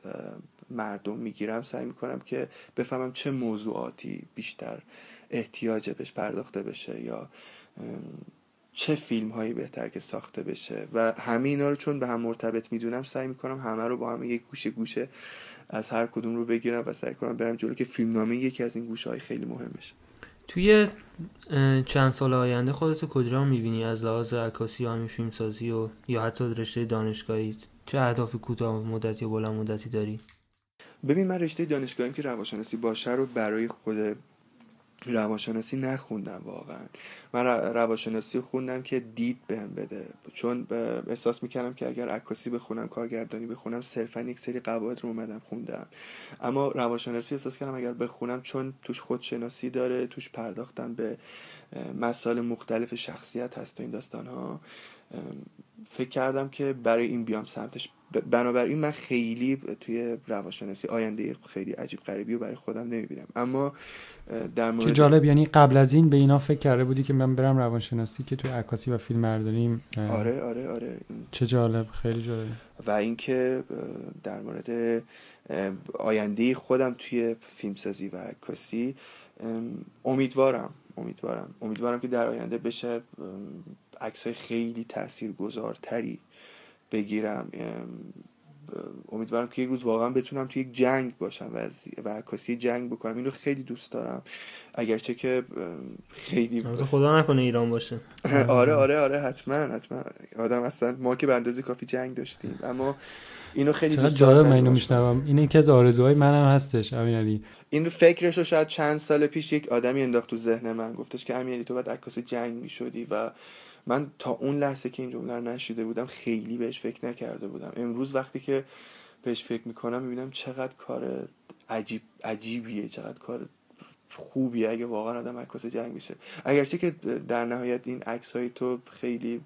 مردم میگیرم سعی میکنم که بفهمم چه موضوعاتی بیشتر احتیاج بهش پرداخته بشه یا چه فیلم هایی بهتر که ساخته بشه و همه اینا رو چون به هم مرتبط میدونم سعی میکنم همه رو با هم یک گوشه گوشه از هر کدوم رو بگیرم و سعی کنم برم جلو که فیلمنامه یکی از این گوشه های خیلی مهمشه. توی چند سال آینده خودتو کجا میبینی از لحاظ عکاسی یا فیلمسازی و یا حتی رشته دانشگاهیت؟ چه اهداف کوتاه مدتی و بلند مدتی داری؟ ببین من رشته دانشگاهیم که روانشناسی باشه رو برای خود روانشناسی نخوندم، واقعا من روانشناسی خوندم که دید بهم بده، چون احساس میکردم که اگر عکاسی بخونم کارگردانی بخونم صرفا یک سری قواعد رو اومدم خوندم، اما روانشناسی احساس کردم اگر بخونم چون توش خودشناسی داره، توش پرداختم به مسائل مختلف شخصیت هست و این داستان ها، فکر کردم که برای این بیام سمتش. بنابراین من خیلی توی روانشناسی آینده خیلی عجیب غریبی رو برای خودم نمیبینم. اما در مورد چه جالب، یعنی قبل از این به اینا فکر کرده بودی که من برم روانشناسی که توی عکاسی و فیلمبرداری؟ آره آره آره. چه جالب، خیلی جالب. و اینکه در مورد آینده خودم توی فیلمسازی و عکاسی امیدوارم امیدوارم امیدوارم که در آینده بشه عکس‌های خیلی تاثیرگذارتری بگیرم. امیدوارم که یک روز واقعا بتونم توی یک جنگ باشم و و عکاسی جنگ بکنم، اینو خیلی دوست دارم، اگرچه که خیلی خدا نکنه ایران باشه. آره آره آره حتما حتما. آدم اصلا ما که به اندازه کافی جنگ داشتیم، اما اینو خیلی دوست دارم. جالب، من اینو میشنوم، این یکی از آرزوهای منم هستش امیرعلی. این فکرشو شاید چند سال پیش یک آدمی انداخت تو ذهن من، گفتش که امیرعلی تو باید عکاس جنگ میشدی و من تا اون لحظه که این جمله رو نشیده بودم خیلی بهش فکر نکرده بودم. امروز وقتی که بهش فکر میکنم میبینم چقدر کار عجیب عجیبیه، چقدر کار خوبیه اگه واقعا آدم عکاس جنگ بشه، اگرچه که در نهایت این عکس‌های تو خیلی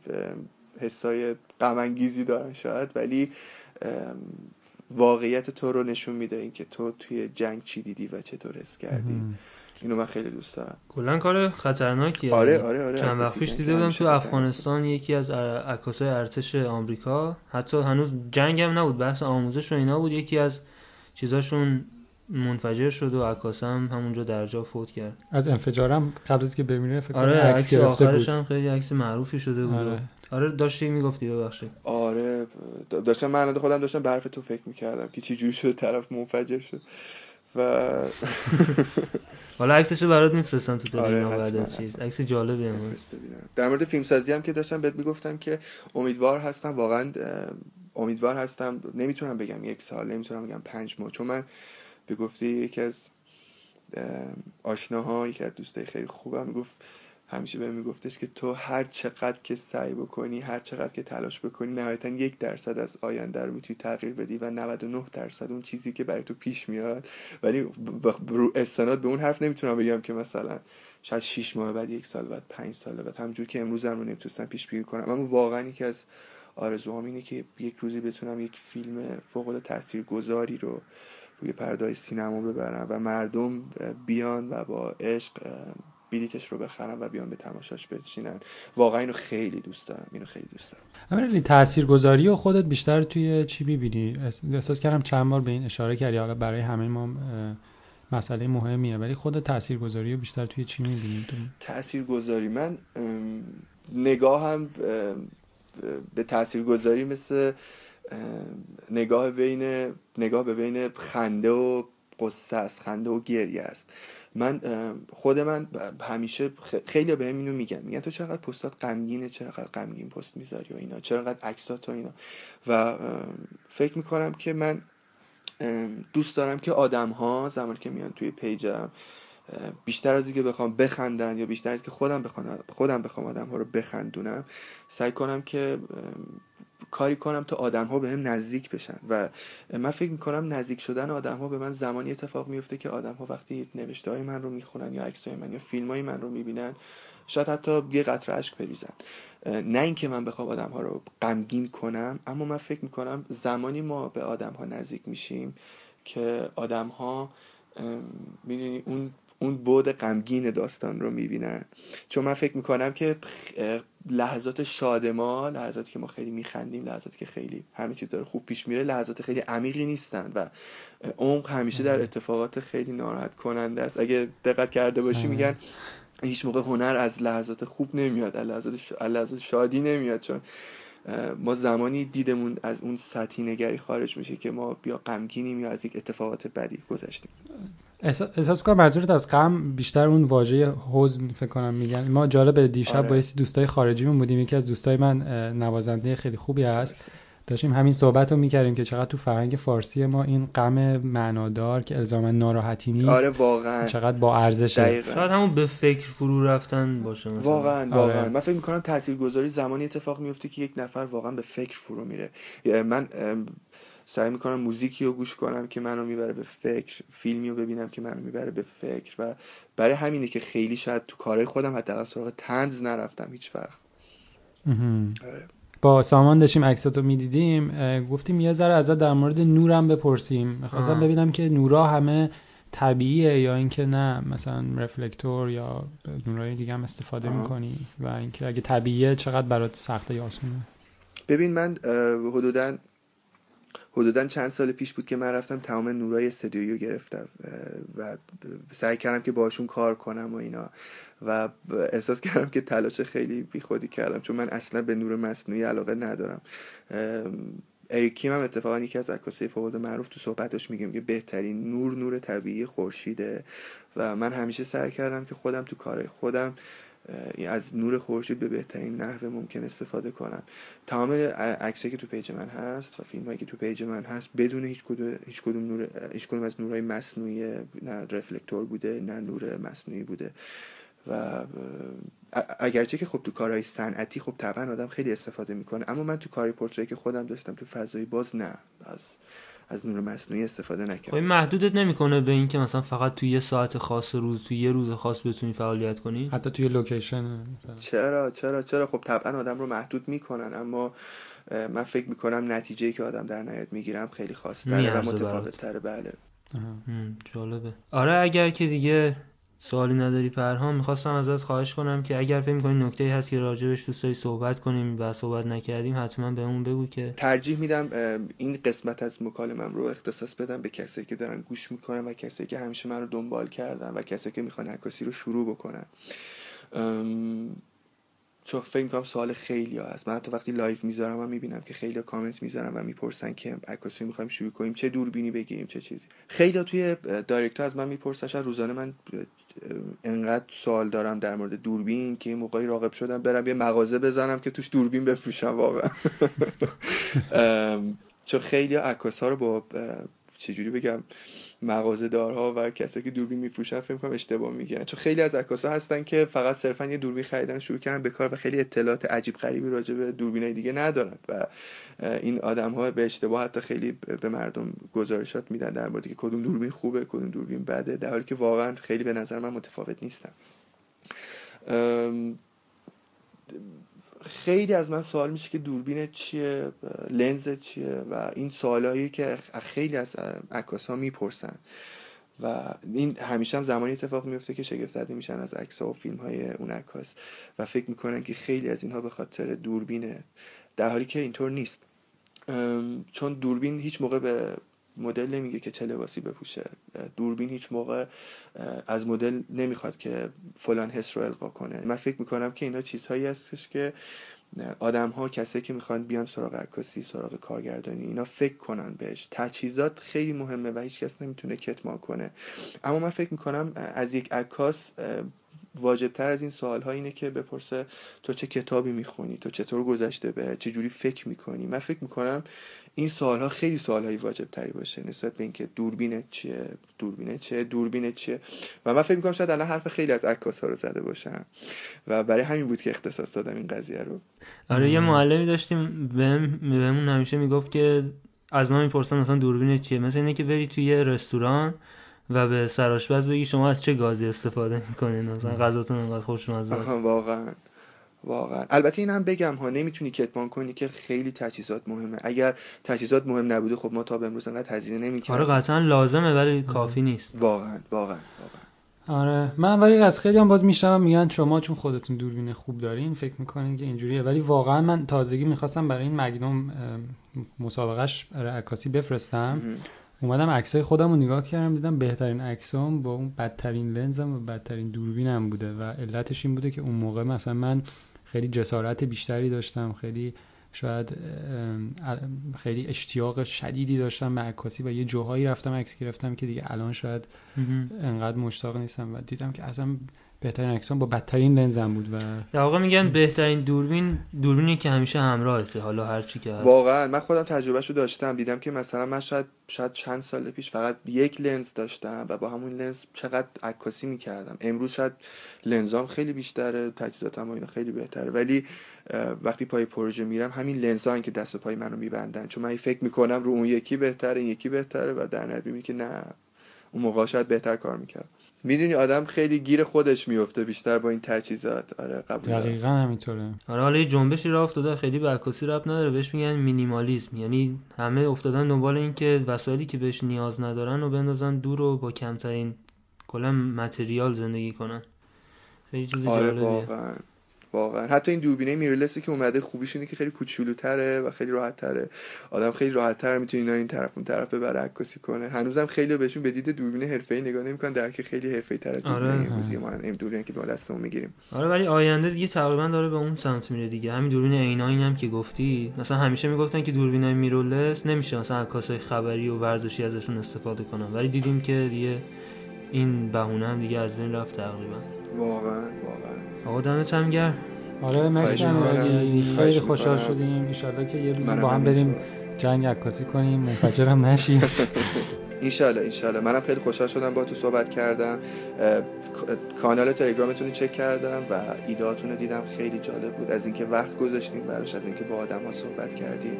حسای غم انگیزی دارن شاید، ولی واقعیت تو رو نشون میده، این که تو توی جنگ چی دیدی و چطور حس کردی. اینو من خیلی دوست دارم. کلا کار خطرناکیه. آره آره آره. چند وقت پیش دیده بودم تو افغانستان یکی از عکاسای ارتش آمریکا، حتی هنوز جنگ هم نبود، بحث آموزش و اینا بود، یکی از چیزاشون منفجر شد و عکاسا هم همونجا در جا فوت کرد. از انفجارم قبل از که بمیره فکر کنم عکس گرفته بود. آره، آخرش خیلی عکس معروفی شده بود. آره. آره داشتی میگفتی، ببخشید. آره داشتم من خودم داشتم به حرف تو فکر می‌کردم که چه جوری شده طرف منفجر شد. و حالا عکسشو برات میفرستم تو تلگرام. آره، بعد از چیز عکس جالبیه. در مورد فیلم سازی هم که داشتم بهت میگفتم که امیدوار هستم، واقعا امیدوار هستم، نمیتونم بگم یک سال، نمیتونم بگم پنج ماه، چون من به گفتی یکی از آشناها، یکی از دوستای خیلی خوبم گفت، همیشه بهم میگفتش که تو هر چقدر که سعی بکنی، هر چقدر که تلاش بکنی، نهایتاً یک درصد از آینده رو میتونی تغییر بدی و نود و نه درصد اون چیزی که برای تو پیش میاد. ولی رو استناد به اون حرف نمیتونم بگم که مثلا شاید شش ماه بعد، یک سال بعد، پنج سال بعد، همونجور که امروز هم رو نمیتونستم پیش بینی کنم. اما واقعا یکی از آرزوهام اینه که یک روزی بتونم یک فیلم فوق العاده تاثیرگذاری رو روی پرده سینما ببرم و مردم بیان و با عشق بلیتش رو بخرم و بیان به تماشاش بچینن. واقعا اینو خیلی دوست دارم، اینو خیلی دوست دارم. امیرعلی تاثیرگذاری و خودت بیشتر توی چی می‌بینی؟ احساس کردم چند بار به این اشاره کردی، حالا برای همه ما مسئله مهمیه، ولی خودت تاثیرگذاری و بیشتر توی چی می‌بینی؟ تاثیرگذاری، من نگاهم به تاثیرگذاری مثل نگاه بین نگاه به بین خنده و قصه است، خنده و گریه است. من خود من همیشه خیلی بهم اینو میگن، میگن تو چقدر پستات غمگینه، چقدر غمگین پست میذاری و اینا، چقدر عکسات و اینا، و فکر میکنم که من دوست دارم که آدم ها زمانی که میان توی پیجم بیشتر از اینکه بخوام بخندن یا بیشتر از اینکه خودم بخوام خودم بخوام آدم ها رو بخندونم، سعی کنم که کاری کنم تا آدم ها به هم نزدیک بشن. و من فکر میکنم نزدیک شدن آدم ها به من زمانی اتفاق میفته که آدم ها وقتی نوشته های من رو میخونن یا عکس های من یا فیلم های من رو میبینن، شاید حتی یه قطره اشک بریزن. نه اینکه من بخوام آدم ها رو غمگین کنم، اما من فکر میکنم زمانی ما به آدم ها نزدیک میشیم که آدم ها میدونی اون اون بود غمگین داستان رو میبینن. چون من فکر میکنم که لحظات شاد ما، لحظاتی که ما خیلی میخندیم، لحظاتی که خیلی همه چیز داره خوب پیش میره، لحظات خیلی عمیقی نیستن و عمق همیشه در اتفاقات خیلی ناراحت کننده است. اگه دقت کرده باشی میگن هیچ موقع هنر از لحظات خوب نمیاد، از لحظات, ش... از لحظات شادی نمیاد، چون ما زمانی دیدمون از اون سطحی نگری خارج میشه که ما بیا غمگینیم یا از یک اتفاقات بدی گذشتیم. احساس می‌کنم منظورت از غم بیشتر اون واژه حزن فکر کنم میگن. ما جالب دیشب آره. با یکی دوستای خارجیمون بودیم، یکی از دوستای من نوازنده خیلی خوبی هست، داشتیم همین صحبت رو میکردیم که چقدر تو فرهنگ فارسی ما این غم معنادار که الزاماً ناراحتی نیست آره واقعا چقدر با ارزشه. شاید همون به فکر فرو رفتن باشه مثلا. واقعا واقعا آره. من فکر می‌کنم تاثیرگذاری زمانی اتفاق میفته که یک نفر واقعا به فکر فرو میره. من سعی میکنم موزیکی رو گوش کنم که منو میبره به فکر، فیلمی رو ببینم که منو میبره به فکر، و برای همینه که خیلی شاید تو کارهای خودم حداقل سراغ طنز نرفتم هیچ وقت. آره. با سامان داشتیم عکساتو میدیدیم، گفتیم یه ذره ازت در مورد نورم بپرسیم. میخواستم ببینم که نورا همه طبیعیه یا اینکه نه مثلا رفلکتور یا نورای دیگه هم استفاده آه. میکنی، و اینکه اگه طبیعیه چقدر برات سخته یا آسونه. ببین من حدوداً حدوداً چند سال پیش بود که من رفتم تمام نورای استودیویی گرفتم و سعی کردم که باشون کار کنم و اینا، و احساس کردم که تلاش خیلی بیخودی کردم چون من اصلا به نور مصنوعی علاقه ندارم. اریکیم هم اتفاقا یکی از عکاسای فوق‌العاده معروف تو صحبتش میگم که بهترین نور نور طبیعی خورشیده، و من همیشه سعی کردم که خودم تو کارهای خودم از نور خورشید به بهترین نحو ممکن استفاده کنم. تمام عکسایی که تو پیج من هست و فیلمایی که تو پیج من هست بدون هیچ کدوم هیچ کدوم نور هیچ کدوم از نورهای مصنوعی، نه رفلکتور بوده نه نور مصنوعی بوده. و اگرچه که خب تو کارهای صنعتی خب طبعا آدم خیلی استفاده میکنه، اما من تو کاری پورتری که خودم داشتم تو فضای باز نه از از نور مصنوعی استفاده نکردم. خب این محدودت نمیکنه به این که مثلا فقط توی یه ساعت خاص روز، توی یه روز خاص بتونی فعالیت کنی، حتی توی لوکیشن مثلا؟ چرا چرا چرا خب طبعا آدم رو محدود میکنن، اما من فکر میکنم نتیجه‌ای که آدم در نهایت میگیرم خیلی خاص‌تره و متفاوت‌تره. بله. جالبه. آره اگر که دیگه سوالی نداری پرهام، میخواستم ازت خواهش کنم که اگر فکر می‌کنی نکته‌ای هست که راجبش دوست داری صحبت کنیم و صحبت نکردیم حتما به اون بگو. که ترجیح میدم این قسمت از مکالمم رو اختصاص بدم به کسایی که دارن گوش میکنن و کسایی که همیشه من رو دنبال کردن و کسایی که میخوان عکاسی رو شروع بکنن. ام... چون فکر می‌کنم سوال خیلی‌ها هست. من حتی وقتی لایو میذارم من میبینم که خیلی‌ها کامنت میذارن و میپرسن که عکاسی می‌خوایم شروع کنیم، چه دوربینی بگیریم، چه چیزی. خیلی‌ها توی دایرکت از من میپرسن، شاید روزانه من انقدر سوال دارم در مورد دوربین که موقعی راغب شدم برم یه مغازه بزنم که توش دوربین بفروشم واقعا. چون خیلی‌ها عکاس‌ها رو با چجوری بگم مغازه دارها و کسایی که دوربین میفروشن فکر می‌کنم اشتباه میگن، چون خیلی از عکاسا هستن که فقط صرفا یه دوربین خریدن شروع کردن به کار و خیلی اطلاعات عجیب غریبی راجع به دوربینای دیگه ندارن، و این آدم‌ها به اشتباه حتی خیلی به مردم گزارشات میدن در مورد که کدوم دوربین خوبه کدوم دوربین بده، در حالی که واقعا خیلی به نظر من متفاوت نیستن. خیلی از من سوال میشه که دوربین چیه، لنز چیه، و این سوالایی که خیلی از عکاس‌ها میپرسن و این همیشه هم زمانی اتفاق میفته که شگفت زده میشن از عکس‌ها و فیلم‌های اون عکاس و فکر میکنن که خیلی از اینها به خاطر دوربینه، در حالی که اینطور نیست. چون دوربین هیچ موقع به مدل نمیگه که چه لباسی بپوشه، دوربین هیچ موقع از مدل نمیخواد که فلان حس رو القا کنه. من فکر میکنم که اینا چیزهایی هستش که آدم ها کسایی که میخوان بیان سراغ عکاسی، سراغ کارگردانی، اینا فکر کنن بهش. تجهیزات خیلی مهمه و هیچ کس نمیتونه کتمان کنه، اما من فکر میکنم از یک عکاس واجب‌تر از این سوال‌ها اینه که بپرسه تو چه کتابی میخونی، تو چطور گذشته به، چه جوری فکر میکنی. من فکر میکنم این سوال‌ها خیلی سوال‌های واجب‌تری باشه نسبت به اینکه دوربینت چیه، دوربینت چیه، دوربینت چیه. و من فکر میکنم شاید الان حرف خیلی از عکاس‌ها رو زده باشم و برای همین بود که اختصاص دادم این قضیه رو. آره یه معلمی داشتیم بهمون همیشه میگفت که از من میپرسن مثلا دوربینت چیه، مثلا اینه که بری توی یه رستوران و به سرآشپز بگی شما از چه گازی استفاده میکنین، مثلا غذاتون انقدر خوشمزه است. واقعا واقعا البته این هم بگم ها، نمیتونی کتمان کنی که خیلی تجهیزات مهمه. اگر تجهیزات مهم نبوده خب ما تا به امروز انقدر هزینه نمیکردیم. آره قطعا لازمه ولی کافی نیست. واقعا واقعا واقعا آره. من ولی از خیلی هم باز میشم میگن شما چون خودتون دوربین خوب دارین فکر میکنین که اینجوریه، ولی واقعا من تازگی میخواستم برای این مگنوم مسابقهش عکاسی بفرستم، اومدم عکسای خودم رو نگاه کردم دیدم بهترین عکسام با اون بدترین لنزم و بدترین دوربینم بوده و علتش این بوده که اون موقع مثلا من خیلی جسارت بیشتری داشتم، خیلی شاید خیلی اشتیاق شدیدی داشتم به عکاسی و یه جاهایی رفتم عکس گرفتم که دیگه الان شاید انقدر مشتاق نیستم و دیدم که اصلا بهترین عکسام با بدترین لنزم بود. و در واقع میگم بهترین دوربین دوربینی که همیشه همراهته، حالا هر چی که هست. واقعا من خودم تجربهشو داشتم، دیدم که مثلا من شاید شاید چند سال پیش فقط یک لنز داشتم و با همون لنز چقدر عکاسی میکردم. امروز شاید لنزام خیلی بیشتره، تجهیزاتم اینا خیلی بهتره، ولی وقتی پای پروژه میرم همین لنزا که دست و پای منو میبندن، چون من فکر میکنم رو اون یکی بهتره، این یکی بهتره و در نهایت میبینی که نه اون موقع شاید بهتر کار میکرد. میدونی آدم خیلی گیر خودش میفته بیشتر با این تجهیزات. آره قبول. دقیقاً همینطوره. آره حالا یه جنبشی راه افتاده خیلی به عکاسی ربط نداره، بهش میگن مینیمالیسم، یعنی همه افتادن دنبال این که وسایلی که بهش نیاز ندارن رو بندازن دور و با کمترین کلا متریال زندگی کنن. خیلی چیز جالبیه. آره واقعاً واقعا. حتی این دوربینه میرلسی که اومده خوبیش اینه که خیلی کوچولوتره و خیلی راحت تره، آدم خیلی راحت تر میتونه اینا این طرف اون طرف ببره عکاسی کنه. هنوزم خیلی بهشون به دید دوربین حرفه‌ای نگاه نمی‌کنن، درک خیلی حرفه‌ای تر از دوربین امروزی ما این دوربینی که با دستمون میگیریم. آره ولی آینده دیگه تقریبا داره به اون سمت میره دیگه. همین دوربین ای ناین هم که گفتی، مثلا همیشه میگفتن که دوربینای میرلس نمیشه مثلا عکاسای خبری و ورزشی ازشون استفاده کنن، ولی دیدیم که دیگه این بهونه هم دیگه از بین رفت تقریبا. واقعا واقعا آقا دمت هم گرم. آره مرسی امیرعلی، خیلی خوشحال شدیم. ان شاءالله که یه روز با هم بریم جنگ عکاسی کنیم، منفجر هم نشیم. ان شاءالله ان شاءالله. منم خیلی خوشحال شدم با تو صحبت کردم. کانال تلگرامتون رو چک کردم و ایدهاتون رو دیدم، خیلی جالب بود. از اینکه وقت گذاشتین براش، از اینکه با آدم‌ها صحبت کردین،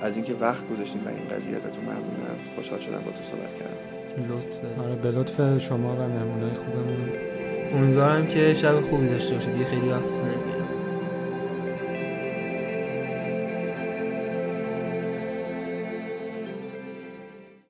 از اینکه وقت گذاشتین برای این قضیه ازتون ممنونم. خوشحال شدم با تو صحبت کردم. لطفاً. آره به لطف شما و مهمونای خوبمون. امیدوارم که شب خوبی داشته باشید. یه خیلی وقت نمیگیرم.